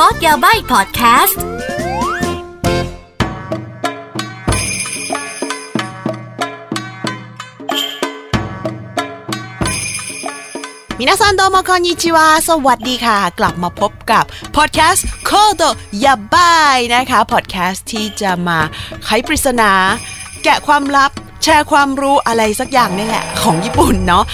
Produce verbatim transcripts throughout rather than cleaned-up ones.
คอร์สยาใบ้พอดแคสต์มินาซันโดโมคอนนิชิวาสวัสดีค่ะกลับมาพบกับพอดแคสต์โคโดยาบายนะคะพอดแคสต์ที่จะมาไขปริศนาแกะความลับแชร์ความรู้อะไรสักอย่างนี่แหละของญี่ปุ่นเนาะ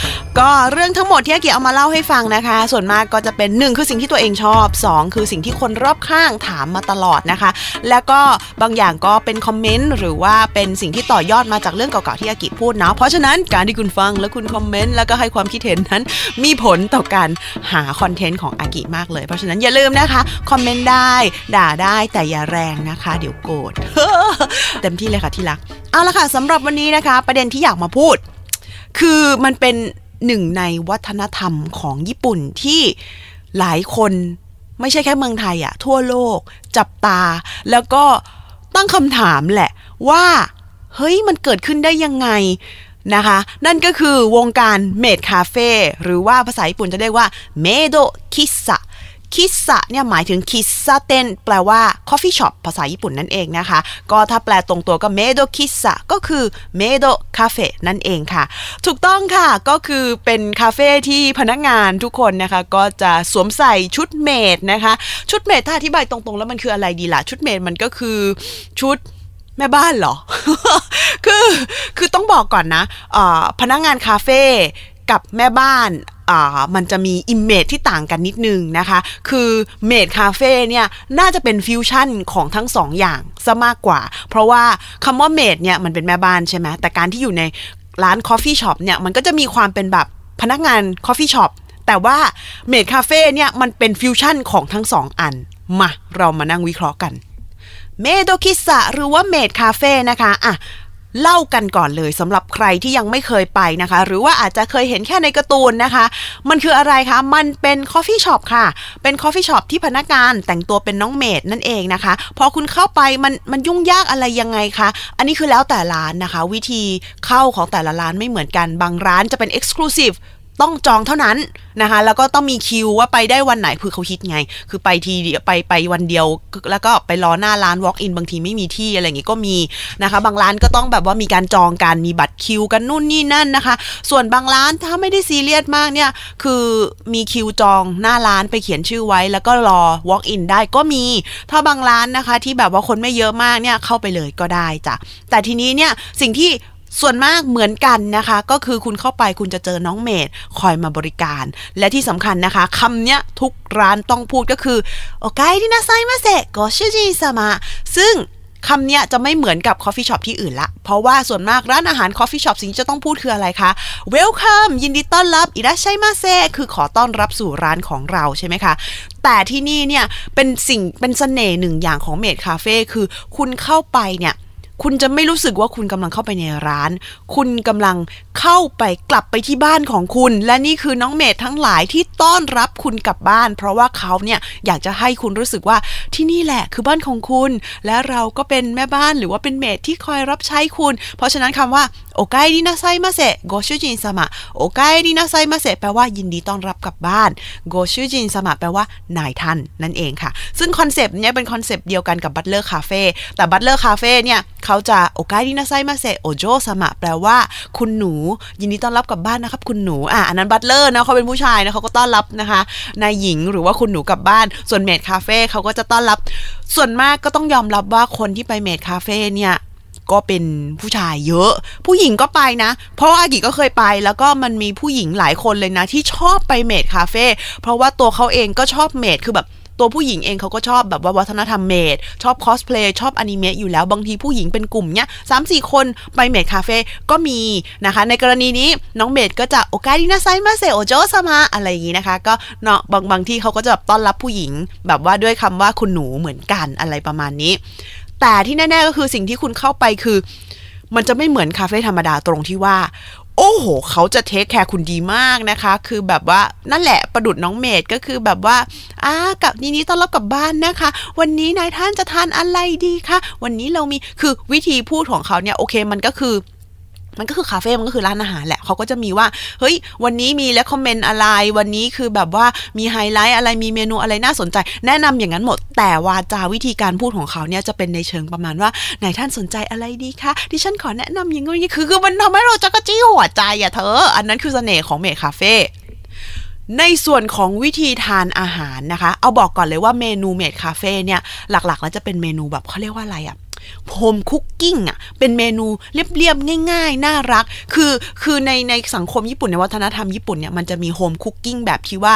ก็เรื่องทั้งหมดที่อากิเอามาเล่าให้ฟังนะคะส่วนมากก็จะเป็นหนึ่งคือสิ่งที่ตัวเองชอบสองคือสิ่งที่คนรอบข้างถามมาตลอดนะคะแล้วก็บางอย่างก็เป็นคอมเมนต์หรือว่าเป็นสิ่งที่ต่อยอดมาจากเรื่องเก่าๆที่อากิพูดเนาะเพราะฉะนั้นการที่คุณฟังและคุณคอมเมนต์แล้วก็ให้ความคิดเห็นนั้นมีผลต่อการหาคอนเทนต์ของอากิมากเลยเพราะฉะนั้นอย่าลืมนะคะคอมเมนต์ได้ด่าได้แต่อย่าแรงนะคะเดี๋ยวโกรธ เต็มที่เลยค่ะที่รักเอาละค่ะสำหรับวันนี้นะคะประเด็นที่อยากมาพูดคือมันเป็นหนึ่งในวัฒนธรรมของญี่ปุ่นที่หลายคนไม่ใช่แค่เมืองไทยอะทั่วโลกจับตาแล้วก็ตั้งคำถามแหละว่าเฮ้ยมันเกิดขึ้นได้ยังไงนะคะนั่นก็คือวงการเมดคาเฟ่หรือว่าภาษาญี่ปุ่นจะเรียกว่าเมโดคิสะคิสะเนี่ยหมายถึงคิสะเต้นแปลว่า coffee shop ภาษาญี่ปุ่นนั่นเองนะคะก็ถ้าแปลตรงตัวก็เมโดคิสะก็คือเมโดคาเฟ่นั่นเองค่ะถูกต้องค่ะก็คือเป็นคาเฟ่ที่พนักงานทุกคนนะคะก็จะสวมใส่ชุดเมดนะคะชุดเมดถ้าอธิบายตรงๆแล้วมันคืออะไรดีล่ะชุดเมดมันก็คือชุดแม่บ้านเหรอ คือคือต้องบอกก่อนนะอ่าพนักงานคาเฟ่กับแม่บ้านมันจะมีอิมเมจที่ต่างกันนิดนึงนะคะคือเมดคาเฟ่เนี่ยน่าจะเป็นฟิวชั่นของทั้งสองอย่างซะมากกว่าเพราะว่าคำว่าเมดเนี่ยมันเป็นแม่บ้านใช่ไหมแต่การที่อยู่ในร้านคอฟฟี่ช็อปเนี่ยมันก็จะมีความเป็นแบบพนักงานคอฟฟี่ช็อปแต่ว่าเมดคาเฟ่เนี่ยมันเป็นฟิวชั่นของทั้งสองอันมาเรามานั่งวิเคราะห์กันเมโดคิสะหรือว่าเมดคาเฟ่นะคะอ่ะเล่ากันก่อนเลยสำหรับใครที่ยังไม่เคยไปนะคะหรือว่าอาจจะเคยเห็นแค่ในการ์ตูนนะคะมันคืออะไรคะมันเป็นคอฟฟี่ช็อปค่ะเป็นคอฟฟี่ช็อปที่พนักงานแต่งตัวเป็นน้องเมดนั่นเองนะคะพอคุณเข้าไปมันมันยุ่งยากอะไรยังไงคะอันนี้คือแล้วแต่ร้านนะคะวิธีเข้าของแต่ละร้านไม่เหมือนกันบางร้านจะเป็น exclusiveต้องจองเท่านั้นนะคะแล้วก็ต้องมีคิวว่าไปได้วันไหนคือเขาฮิตไงคือไปทีไปไปวันเดียวแล้วก็ไปรอหน้าร้าน walk in บางทีไม่มีที่อะไรอย่างงี้ก็มีนะคะบางร้านก็ต้องแบบว่ามีการจองการมีบัตรคิวกันนู่นนี่นั่นนะคะส่วนบางร้านถ้าไม่ได้ซีเรียสมากเนี่ยคือมีคิวจองหน้าร้านไปเขียนชื่อไว้แล้วก็รอ walk in ได้ก็มีถ้าบางร้านนะคะที่แบบว่าคนไม่เยอะมากเนี่ยเข้าไปเลยก็ได้จ้ะแต่ทีนี้เนี่ยสิ่งที่ส่วนมากเหมือนกันนะคะก็คือคุณเข้าไปคุณจะเจอน้องเมดคอยมาบริการและที่สำคัญนะคะคำเนี้ยทุกร้านต้องพูดก็คือโอไกดินาไซมาเซะโกชิจิซามะซึ่งคำเนี้ยจะไม่เหมือนกับคอฟฟี่ช็อปที่อื่นละเพราะว่าส่วนมากร้านอาหารคอฟฟี่ช็อปสิ่งที่จะต้องพูดคืออะไรคะ Welcome ยินดีต้อนรับอิราชัยมาเซคือขอต้อนรับสู่ร้านของเราใช่ไหมคะแต่ที่นี่เนี่ยเป็นสิ่งเป็นเสน่ห์หนึ่งอย่างของเมดคาเฟ่คือคุณเข้าไปเนี่ยคุณจะไม่รู้สึกว่าคุณกำลังเข้าไปในร้านคุณกำลังเข้าไปกลับไปที่บ้านของคุณและนี่คือน้องเมดทั้งหลายที่ต้อนรับคุณกลับบ้านเพราะว่าเขาเนี่ยอยากจะให้คุณรู้สึกว่าที่นี่แหละคือบ้านของคุณและเราก็เป็นแม่บ้านหรือว่าเป็นเมดที่คอยรับใช้คุณเพราะฉะนั้นคำว่าโอไกดินาไซมาเซโกชูจินซามะโอไกดินาไซมาเซแปลว่ายินดีต้อนรับกลับบ้านโกชูจินซามะแปลว่านายท่านนั่นเองค่ะซึ่งคอนเซปต์เนี่ยเป็นคอนเซปต์เดียวกันกับบัตเลอร์คาเฟ่แต่บัตเลอร์คาเฟ่เนี่ยเขาจะโอไกดินาไซมาเซโอโจซามะแปลว่าคุณหนูยินดีต้อนรับกลับบ้านนะครับคุณหนูอ่ะอันนั้นบัตเลอร์นะเขาเป็นผู้ชายนะเขาก็ต้อนรับนะคะนายหญิงหรือว่าคุณหนูกลับบ้านส่วนเมดคาเฟ่เขาก็จะต้อนรับส่วนมากก็ต้องยอมรับว่าคนที่ไปเมดคาเฟ่เนี่ยก็เป็นผู้ชายเยอะผู้หญิงก็ไปนะเพราะอากิก็เคยไปแล้วก็มันมีผู้หญิงหลายคนเลยนะที่ชอบไปเมดคาเฟ่เพราะว่าตัวเขาเองก็ชอบเมดคือแบบตัวผู้หญิงเองเขาก็ชอบแบบว่าวัฒนธรรมเมดชอบคอสเพลย์ชอบอนิเมะอยู่แล้วบางทีผู้หญิงเป็นกลุ่มเนี้ย สามสี่ คนไปเมดคาเฟ่ก็มีนะคะในกรณีนี้น้องเมดก็จะโอกาดินาไซมาเซโอโจซามะอะไรอย่างงี้นะคะก็เนาะบางบางที่เขาก็จะแบบต้อนรับผู้หญิงแบบว่าด้วยคำว่าคุณหนูเหมือนกันอะไรประมาณนี้แต่ที่แน่ๆก็คือสิ่งที่คุณเข้าไปคือมันจะไม่เหมือนคาเฟ่ธรรมดาตรงที่ว่าโอ้โหเขาจะเทคแคร์คุณดีมากนะคะคือแบบว่านั่นแหละประดุจน้องเมดก็คือแบบว่าอ้ากับนี้นี้ต้อนรับกลับบ้านนะคะวันนี้นายท่านจะทานอะไรดีคะวันนี้เรามีคือวิธีพูดของเขาเนี่ยโอเคมันก็คือ มันก็คือคาเฟ่มันก็คือร้านอาหารแหละเขาก็จะมีว่าเฮ้ยวันนี้มีรีคอมเมนต์อะไรวันนี้คือแบบว่ามีไฮไลท์อะไรมีเมนูอะไรน่าสนใจแนะนำอย่างนั้นหมดแต่วาจาวิธีการพูดของเขาเนี่ยจะเป็นในเชิงประมาณว่าไหนท่านสนใจอะไรดีคะดิฉันขอแนะนำอย่างนี้คือคือมันทำให้เราจักรจี้หัวใจอ่ะเธออันนั้นคือเสน่ห์ของเมคคาเฟ่ในส่วนของวิธีทานอาหารนะคะเอาบอกก่อนเลยว่าเมนูเมคคาเฟ่เนี่ยหลักๆแล้วจะเป็นเมนูแบบเขาเรียกว่าอะไรอ่ะโฮมคุกกิ้งอ่ะเป็นเมนูเรียบๆง่ายๆน่ารักคือคือในในสังคมญี่ปุ่นในวัฒนธรรมญี่ปุ่นเนี่ยมันจะมีโฮมคุกกิ้งแบบที่ว่า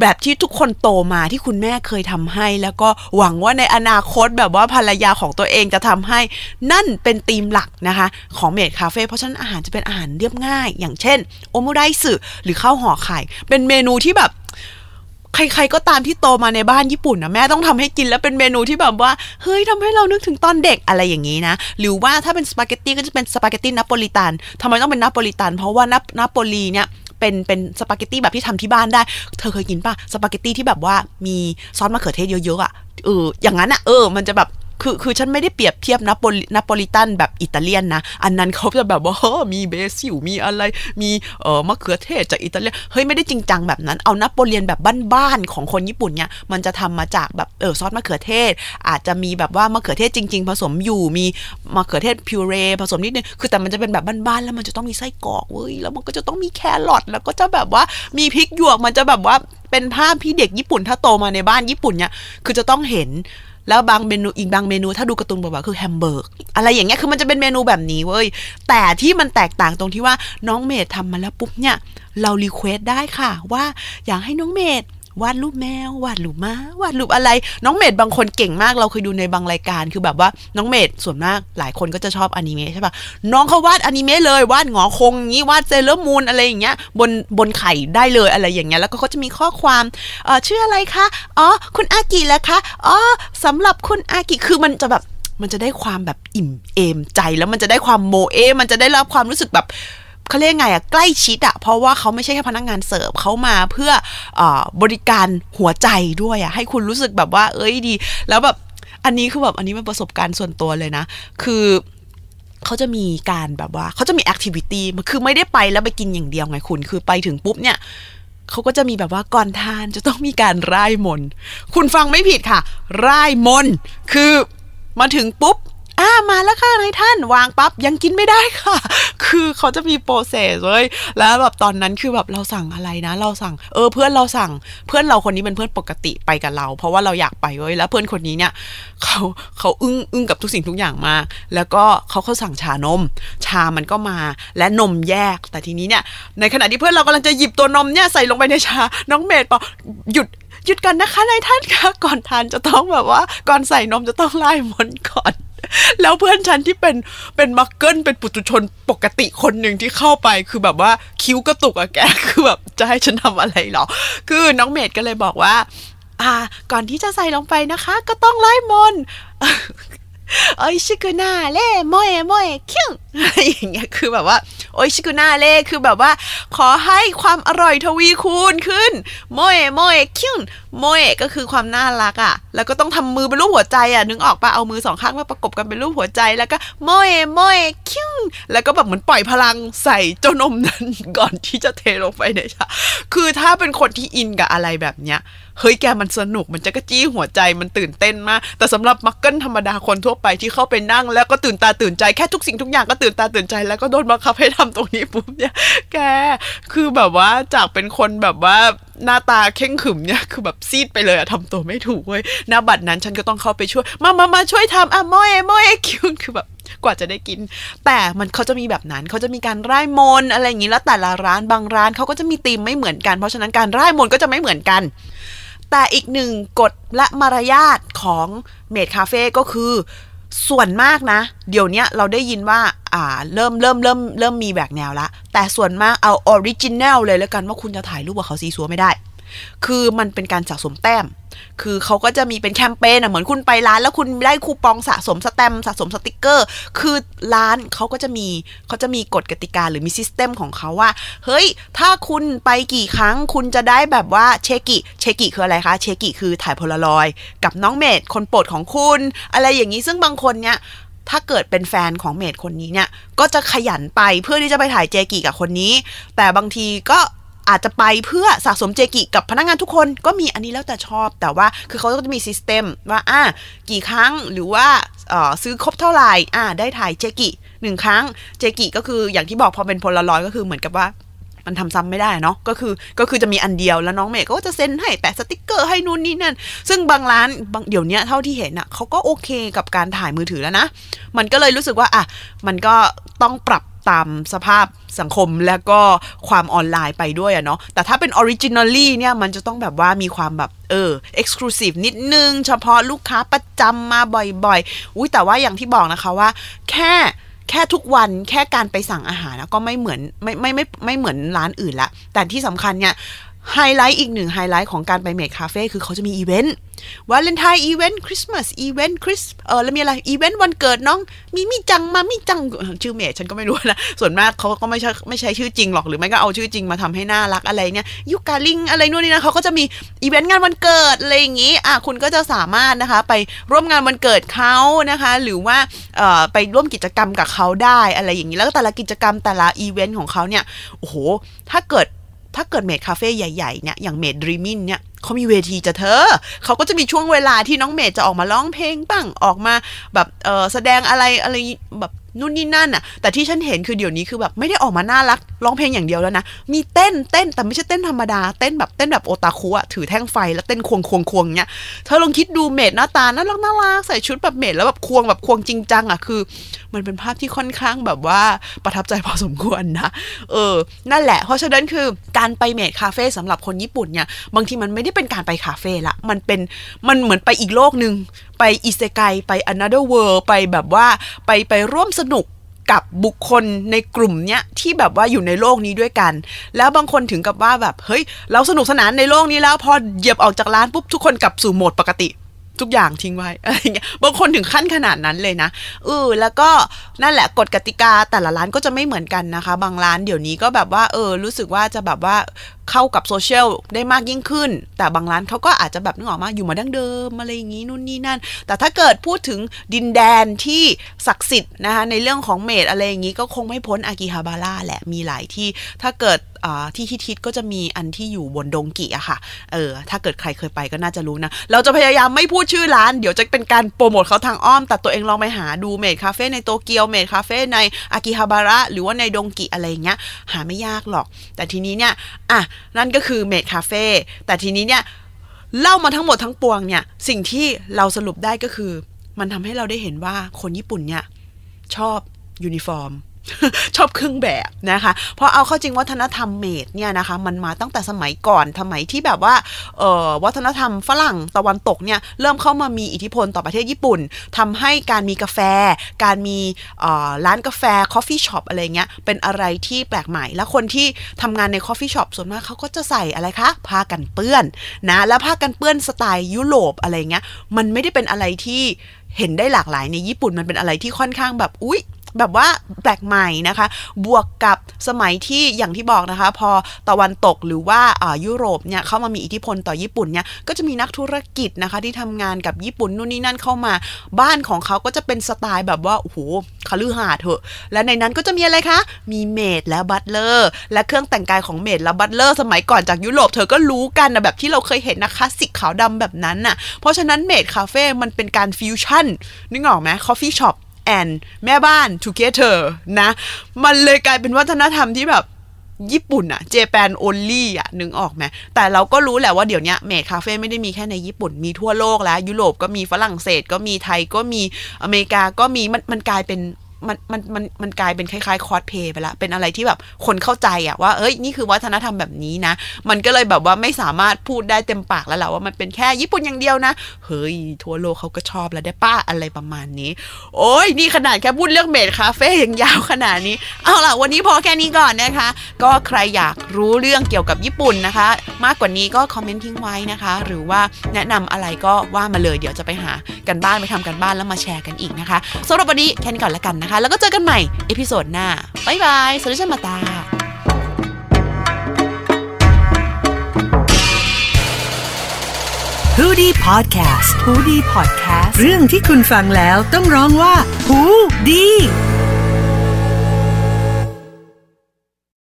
แบบที่ทุกคนโตมาที่คุณแม่เคยทำให้แล้วก็หวังว่าในอนาคตแบบว่าภรรยาของตัวเองจะทำให้นั่นเป็นธีมหลักนะคะของเมดคาเฟ่เพราะฉะนั้นอาหารจะเป็นอาหารเรียบง่ายอย่างเช่นโอมุไรสึหรือข้าวห่อไข่เป็นเมนูที่แบบใครๆก็ตามที่โตมาในบ้านญี่ปุ่นนะแม่ต้องทำให้กินแล้วเป็นเมนูที่แบบว่าเฮ้ยทำให้เรานึกถึงตอนเด็กอะไรอย่างนี้นะหรือว่าถ้าเป็นสปาเกตตี้ก็จะเป็นสปาเกตตี้นาโปลิตันทำไมต้องเป็นนาโปลิตันเพราะว่านาโปลีเนี่ยเป็นเป็นสปาเกตตี้แบบที่ทำที่บ้านได้เธอเคยกินป่ะสปาเกตตี้ที่แบบว่ามีซอสมะเขือเทศเยอะๆอ่ะเอออย่างนั้นอ่ะเออมันจะแบบคือคือฉันไม่ได้เปรียบเทียบนาโปลินาโปลิตันแบบอิตาเลียนนะอันนั้นเขาจะแบบว่าเฮ้อมีเบซิลมีอะไรมีเออมะเขือเทศจากอิตาเลียนเฮ้ยไม่ได้จริงจังแบบนั้นเอานาโปเลียนแบบบ้านๆของคนญี่ปุ่นเนี่ยมันจะทำมาจากแบบเออซอสมะเขือเทศอาจจะมีแบบว่ามะเขือเทศจริงๆผสมอยู่มีมะเขือเทศพิวเรผสมนิดนึงคือแต่มันจะเป็นแบบบ้านๆแล้วมันจะต้องมีไส้กรอกเว้ยแล้วมันก็จะต้องมีแครอทแล้วก็จะแบบว่ามีพริกหยวกมันจะแบบว่าเป็นภาพพี่เด็กญี่ปุ่นถ้าโตมาในบ้านญี่ปุ่นเนี่ยคือจะต้องเห็นแล้วบางเมนูอีกบางเมนูถ้าดูการ์ตูนบอกว่าคือแฮมเบอร์เกอร์อะไรอย่างเงี้ยคือมันจะเป็นเมนูแบบนี้เว้ยแต่ที่มันแตกต่างตรงที่ว่าน้องเมดทำมาแล้วปุ๊บเนี่ยเรารีเควสได้ค่ะว่าอยากให้น้องเมดวาดรูปแมววาดรูปม้าวาดรูปอะไรน้องเมดบางคนเก่งมากเราเคยดูในบางรายการคือแบบว่าน้องเมดส่วนมากหลายคนก็จะชอบอนิเมะใช่ป่ะน้องเขาวาดอนิเมะเลยวาดหงอคงงี้วาดเซเลอร์มูนอะไรอย่างเงี้ยบนบนไข่ได้เลยอะไรอย่างเงี้ยแล้วก็เขาจะมีข้อความเออชื่ออะไรคะอ๋อคุณอากิเหรอคะอ๋อสำหรับคุณอากิคือมันจะแบบมันจะได้ความแบบอิ่มเอมใจแล้วมันจะได้ความโมเอมันจะได้รับความรู้สึกแบบเขาเรียกไงอะใกล้ชิดอะเพราะว่าเขาไม่ใช่แค่พนักงานเสิร์ฟเขามาเพื่อ เอ่อบริการหัวใจด้วยอะให้คุณรู้สึกแบบว่าเอ้ยดีแล้วแบบอันนี้คือแบบอันนี้เป็นประสบการณ์ส่วนตัวเลยนะคือเขาจะมีการแบบว่าเขาจะมีแอคทิวิตี้มันคือไม่ได้ไปแล้วไปกินอย่างเดียวไงคุณคือไปถึงปุ๊บเนี่ยเขาก็จะมีแบบว่าก่อนทานจะต้องมีการร่ายมนต์คุณฟังไม่ผิดค่ะร่ายมนต์คือมาถึงปุ๊บอ่ามาแล้วค่ะนายท่านวางปั๊บยังกินไม่ได้ค่ะคือเขาจะมีโปรเซสเลยแล้วแบบตอนนั้นคือแบบเราสั่งอะไรนะเราสั่งเออเพื่อนเราสั่งเพื่อนเราคนนี้เป็นเพื่อนปกติไปกับเราเพราะว่าเราอยากไปเว้ยแล้วเพื่อนคนนี้เนี่ยเขาเขาอึ้งอึ้งกับทุกสิ่งทุกอย่างมากแล้วก็เขาเขาสั่งชานมชามันก็มาและนมแยกแต่ทีนี้เนี่ยในขณะที่เพื่อนเรากำลังจะหยิบตัวนมเนี่ยใส่ลงไปในชาน้องเมดบอกหยุดหยุดกันนะคะนายท่านค่ะก่อนทานจะต้องแบบว่าก่อนใส่นมจะต้องไล่มนก่อนแล้วเพื่อนฉันที่เป็นเป็นมักเกิลเป็นปุถุชนปกติคนหนึ่งที่เข้าไปคือแบบว่าคิ้วกระตุกอะแกคือแบบจะให้ฉันทำอะไรหรอคือน้องเมดก็เลยบอกว่าอ่าก่อนที่จะใส่ลงไปนะคะก็ต้องไล่มนโอ้ยชิคุนาเล่โมเอโมเอคิงอะไรอย่างเงี้ยคือแบบว่าโอ้ยชิคุนาเล่คือแบบว่าขอให้ความอร่อยทวีคูณขึ้นโมเอโมเอคิงโมเอก็คือความน่ารักอ่ะแล้วก็ต้องทำมือเป็นรูปหัวใจอ่ะนึกออกปะเอามือสองข้างมาประกบกันเป็นรูปหัวใจแล้วก็โมเอโมเอคิงแล้วก็แบบเหมือนปล่อยพลังใส่เจ้านมนั้นก่อนที่จะเทลงไปเนี่ยคือถ้าเป็นคนที่อินกับอะไรแบบเนี้ยเฮ้ยแกมันสนุกมันจะกระจี้หัวใจมันตื่นเต้นมากแต่สำหรับมักเกิลธรรมดาคนทั่วไปที่เข้าไปนั่งแล้วก็ตื่นตาตื่นใจแค่ทุกสิ่งทุกอย่างก็ตื่นตาตื่นใจแล้วก็โดนบังคับให้ทำตรงนี้ปุ๊บเนี่ยแกคือแบบว่าจากเป็นคนแบบว่าหน้าตาเข่งขึมเนี่ยคือแบบซีดไปเลยอะทำตัวไม่ถูกเว้ยหน้าบัตรนั้นฉันก็ต้องเข้าไปช่วยมามามาช่วยทำอะโมเอโมเอคิวคือแบบกว่าจะได้กินแต่มันเขาจะมีแบบนั้นเขาจะมีการร่ายมนต์อะไรอย่างนี้แล้วแต่ละร้านบางร้านเขาก็จะมีธีมไม่เหมือนกันเพราะฉะนั้นการร่ายมนต์ก็จะไม่เหมือนกันแต่อีกหนึ่งกฎและมารยาทของเมดคาเฟ่ก็คือส่วนมากนะเดี๋ยวนี้เราได้ยินว่าอ่าเริ่มเริ่มเริ่มเริ่มมีแบกแนวละแต่ส่วนมากเอาออริจินัลเลยแล้วกันว่าคุณจะถ่ายรูปกับเขาซีซัวไม่ได้คือมันเป็นการสะสมแต้มคือเขาก็จะมีเป็นแคมเปญอ่ะเหมือนคุณไปร้านแล้วคุณได้คูปองสะสมสแตมป์สะสมสติกเกอร์คือร้านเขาก็จะมีเขาจะมีกฎกติกาหรือมีซิสเต็มของเขาว่าเฮ้ยถ้าคุณไปกี่ครั้งคุณจะได้แบบว่าเชกิเชกิคืออะไรคะเชกิคือถ่ายโพลารอยด์กับน้องเมดคนโปรดของคุณอะไรอย่างนี้ซึ่งบางคนเนี่ย ถ้าเกิดเป็นแฟนของเมดคนนี้เนี่ยก็จะขยันไปเพื่อที่จะไปถ่ายเจกิกับคนนี้แต่บางทีก็อาจจะไปเพื่อสะสมเจกิกับพนักงานทุกคนก็มีอันนี้แล้วแต่ชอบแต่ว่าคือเขาก็จะมีซิสเต็มว่าอ่ะกี่ครั้งหรือว่าซื้อครบเท่าไหร่อ่ะได้ถ่ายเจกิหนึ่งครั้งเจกิก็คืออย่างที่บอกพอเป็นโพลารอยด์ก็คือเหมือนกับว่ามันทำซ้ำไม่ได้เนาะก็คือก็คือจะมีอันเดียวแล้วน้องเมย์ก็จะเซ็นให้แปะสติ๊กเกอร์ให้นู่นนี่นั่นซึ่งบางร้านบางเดี๋ยวนี้เท่าที่เห็นอ่ะเขาก็โอเคกับการถ่ายมือถือแล้วนะมันก็เลยรู้สึกว่าอ่ะมันก็ต้องปรับตามสภาพสังคมแล้วก็ความออนไลน์ไปด้วยอะเนาะแต่ถ้าเป็นออริจินัลลี่เนี่ยมันจะต้องแบบว่ามีความแบบเออเอ็กซ์คลูซีฟนิดนึงเฉพาะลูกค้าประจำมาบ่อยๆอุ้ยแต่ว่าอย่างที่บอกนะคะว่าแค่แค่ทุกวันแค่การไปสั่งอาหารนะก็ไม่เหมือนไม่ไม่ไม่ไม่เหมือนร้านอื่นละแต่ที่สำคัญเนี่ยไฮไลท์อีกหนึ่งไฮไลท์ของการไปเมดคาเฟ่คือเขาจะมีอีเวนต์วาเลนไทน์อีเวนต์คริสต์มาสอีเวนต์คริสเออแล้วมีอะไรอีเวนต์วันเกิดน้องมีมิจังมามิจังชื่อเมดฉันก็ไม่รู้นะส่วนมากเขาก็ไม่ใช่ไม่ใช่ชื่อจริงหรอกหรือไม่ก็เอาชื่อจริงมาทำให้น่ารักอะไรเนี่ยยูกาลิงอะไรนู่นนี่นะเขาก็จะมีอีเวนต์งานวันเกิดอะไรอย่างงี้อ่ะคุณก็จะสามารถนะคะไปร่วมงานวันเกิดเขานะคะหรือว่าเอ่อไปร่วมกิจกรรมกับเขาได้อะไรอย่างงี้แล้วแต่ละกิจกรรมแต่ละอีเวนต์ของเขาเนี่ยโอ้โหถ้าเกิดถ้าเกิดเมดคาเฟ่ใหญ่ๆเนี่ยอย่างเมดดรีมินเนี่ยเขามีเวทีจะเธอเขาก็จะมีช่วงเวลาที่น้องเมดจะออกมาร้องเพลงบ้างออกมาแบบเออแสดงอะไรอะไรแบบนู่นนี่นั่นอ่ะแต่ที่ฉันเห็นคือเดี๋ยวนี้คือแบบไม่ได้ออกมาน่ารักร้องเพลงอย่างเดียวแล้วนะมีเต้นเต้นแต่ไม่ใช่เต้นธรรมดาเต้นแบบเต้นแบบโอตาคุอ่ะถือแท่งไฟแล้วเต้นควงควงควงเนี่ยเธอลองคิดดูเมดหน้าตาน่ารักน่ารักใส่ชุดแบบเมดแล้วแบบควงแบบควงจริงจังอ่ะคือมันเป็นภาพที่ค่อนข้างแบบว่าประทับใจพอสมควรนะเออนั่นแหละเพราะฉะนั้นคือการไปเมดคาเฟ่สำหรับคนญี่ปุ่นเนี่ยบางทีมันไม่ได้เป็นการไปคาเฟ่ละมันเป็นมันเหมือนไปอีกโลกนึงไปอิเซไกไป another world ไปแบบว่าไปไปร่วมสนุกกับบุคคลในกลุ่มเนี้ยที่แบบว่าอยู่ในโลกนี้ด้วยกันแล้วบางคนถึงกับว่าแบบเฮ้ยเราสนุกสนานในโลกนี้แล้วพอเหยียบออกจากร้านปุ๊บทุกคนกลับสู่โหมดปกติทุกอย่างทิ้งไว้อะไรเงี้ยบางคนถึงขั้นขนาดนั้นเลยนะเออแล้วก็นั่นแหละกฎกติกาแต่ละร้านก็จะไม่เหมือนกันนะคะบางร้านเดี๋ยวนี้ก็แบบว่าเออรู้สึกว่าจะแบบว่าเข้ากับโซเชียลได้มากยิ่งขึ้นแต่บางร้านเขาก็อาจจะแบบนึกออกมาอยู่มาดั้งเดิมอะไรอย่างงี้นู่นนี่นั่นแต่ถ้าเกิดพูดถึงดินแดนที่ศักดิ์สิทธิ์นะคะในเรื่องของเมดอะไรอย่างงี้ก็คงไม่พ้นอากิฮาบาระแหละมีหลายที่ถ้าเกิดที่ฮิตๆก็จะมีอันที่อยู่บนดงกิอะค่ะเออถ้าเกิดใครเคยไปก็น่าจะรู้นะเราจะพยายามไม่พูดชื่อร้านเดี๋ยวจะเป็นการโปรโมทเขาทางอ้อมแต่ตัวเองลองไปหาดูเมดคาเฟ่ในโตเกียวเมดคาเฟ่ในอากิฮาบาระหรือว่าในดงกิอะไรอย่างเงี้ยหาไม่ยากหรอกแต่ทีนี้เนี่ยอ่ะนั่นก็คือเมดคาเฟ่แต่ทีนี้เนี่ยเล่ามาทั้งหมดทั้งปวงเนี่ยสิ่งที่เราสรุปได้ก็คือมันทำให้เราได้เห็นว่าคนญี่ปุ่นเนี่ยชอบยูนิฟอร์มชอบเครื่องแบบนะคะเพราะเอาเข้าจริงวัฒนธรรมเมดเนี่ยนะคะมันมาตั้งแต่สมัยก่อนสมัยที่แบบว่าเอ่อวัฒนธรรมฝรั่งตะวันตกเนี่ยเริ่มเข้ามามีอิทธิพลต่อประเทศญี่ปุ่นทำให้การมีกาแฟการมีเอ่อร้านกาแฟคอฟฟี่ช็อปอะไรเงี้ยเป็นอะไรที่แปลกใหม่และคนที่ทำงานในคอฟฟี่ช็อปส่วนมากเขาก็จะใส่อะไรคะผ้ากันเปื้อนนะแล้วผ้ากันเปื้อนสไตล์ยุโรปอะไรเงี้ยมันไม่ได้เป็นอะไรที่เห็นได้หลากหลายในญี่ปุ่นมันเป็นอะไรที่ค่อนข้างแบบอุ๊ยแบบว่าแปลกใหม่นะคะบวกกับสมัยที่อย่างที่บอกนะคะพอตะวันตกหรือว่ายุโรปเนี่ยเข้ามามีอิทธิพลต่อญี่ปุ่นเนี่ยก็จะมีนักธุรกิจนะคะที่ทำงานกับญี่ปุ่นนู่นนี่นั่นเข้ามาบ้านของเขาก็จะเป็นสไตล์แบบว่าโอ้โหคฤหาสน์เถอะและในนั้นก็จะมีอะไรคะมีเมดและบัตเลอร์และเครื่องแต่งกายของเมดและบัตเลอร์สมัยก่อนจากยุโรปเธอก็รู้กันนะแบบที่เราเคยเห็นนะคลาสสิกขาวดำแบบนั้นน่ะเพราะฉะนั้นเมดคาเฟ่มันเป็นการฟิวชั่นนึกออกไหมคอฟฟี่ช็อปแม่บ้าน together นะมันเลยกลายเป็นวัฒนธรรมที่แบบญี่ปุ่นอะ Japan only อะนึกออกไหมแต่เราก็รู้แหละว่าเดี๋ยวนี้เมดคาเฟ่ไม่ได้มีแค่ในญี่ปุ่นมีทั่วโลกแล้วยุโรปก็มีฝรั่งเศสก็มีไทยก็มีอเมริกาก็มีมันมันกลายเป็นมันมันมันมันกลายเป็นคล้ายๆคอสเพย์ไปละเป็นอะไรที่แบบคนเข้าใจอะว่าเอ้ยนี่คือวัฒนธรรมแบบนี้นะมันก็เลยแบบว่าไม่สามารถพูดได้เต็มปากแล้วแหละว่ามันเป็นแค่ญี่ปุ่นอย่างเดียวนะเฮ้ยทั่วโลกเขาก็ชอบแล้วได้ป้าอะไรประมาณนี้โอ้ยนี่ขนาดแค่พูดเรื่องเมดคาเฟ่ยังยาวขนาดนี้เอาล่ะวันนี้พอแค่นี้ก่อนนะคะก็ใครอยากรู้เรื่องเกี่ยวกับญี่ปุ่นนะคะมากกว่านี้ก็คอมเมนต์ทิ้งไว้นะคะหรือว่าแนะนำอะไรก็ว่ามาเลยเดี๋ยวจะไปหากันบ้านไปทำกันบ้านแล้วมาแชร์กันอีกนะคะสำหรับวันนี้แค่นี้ก่อนละกันนะแล้วก็เจอกันใหม่เอพิโซดหน้าบ๊ายบายสวัสดีจ้ามาตา ดีพอดแคสต์ หูดีพอดแคสต์ เรื่องที่คุณฟังแล้วต้องร้องว่าหูดี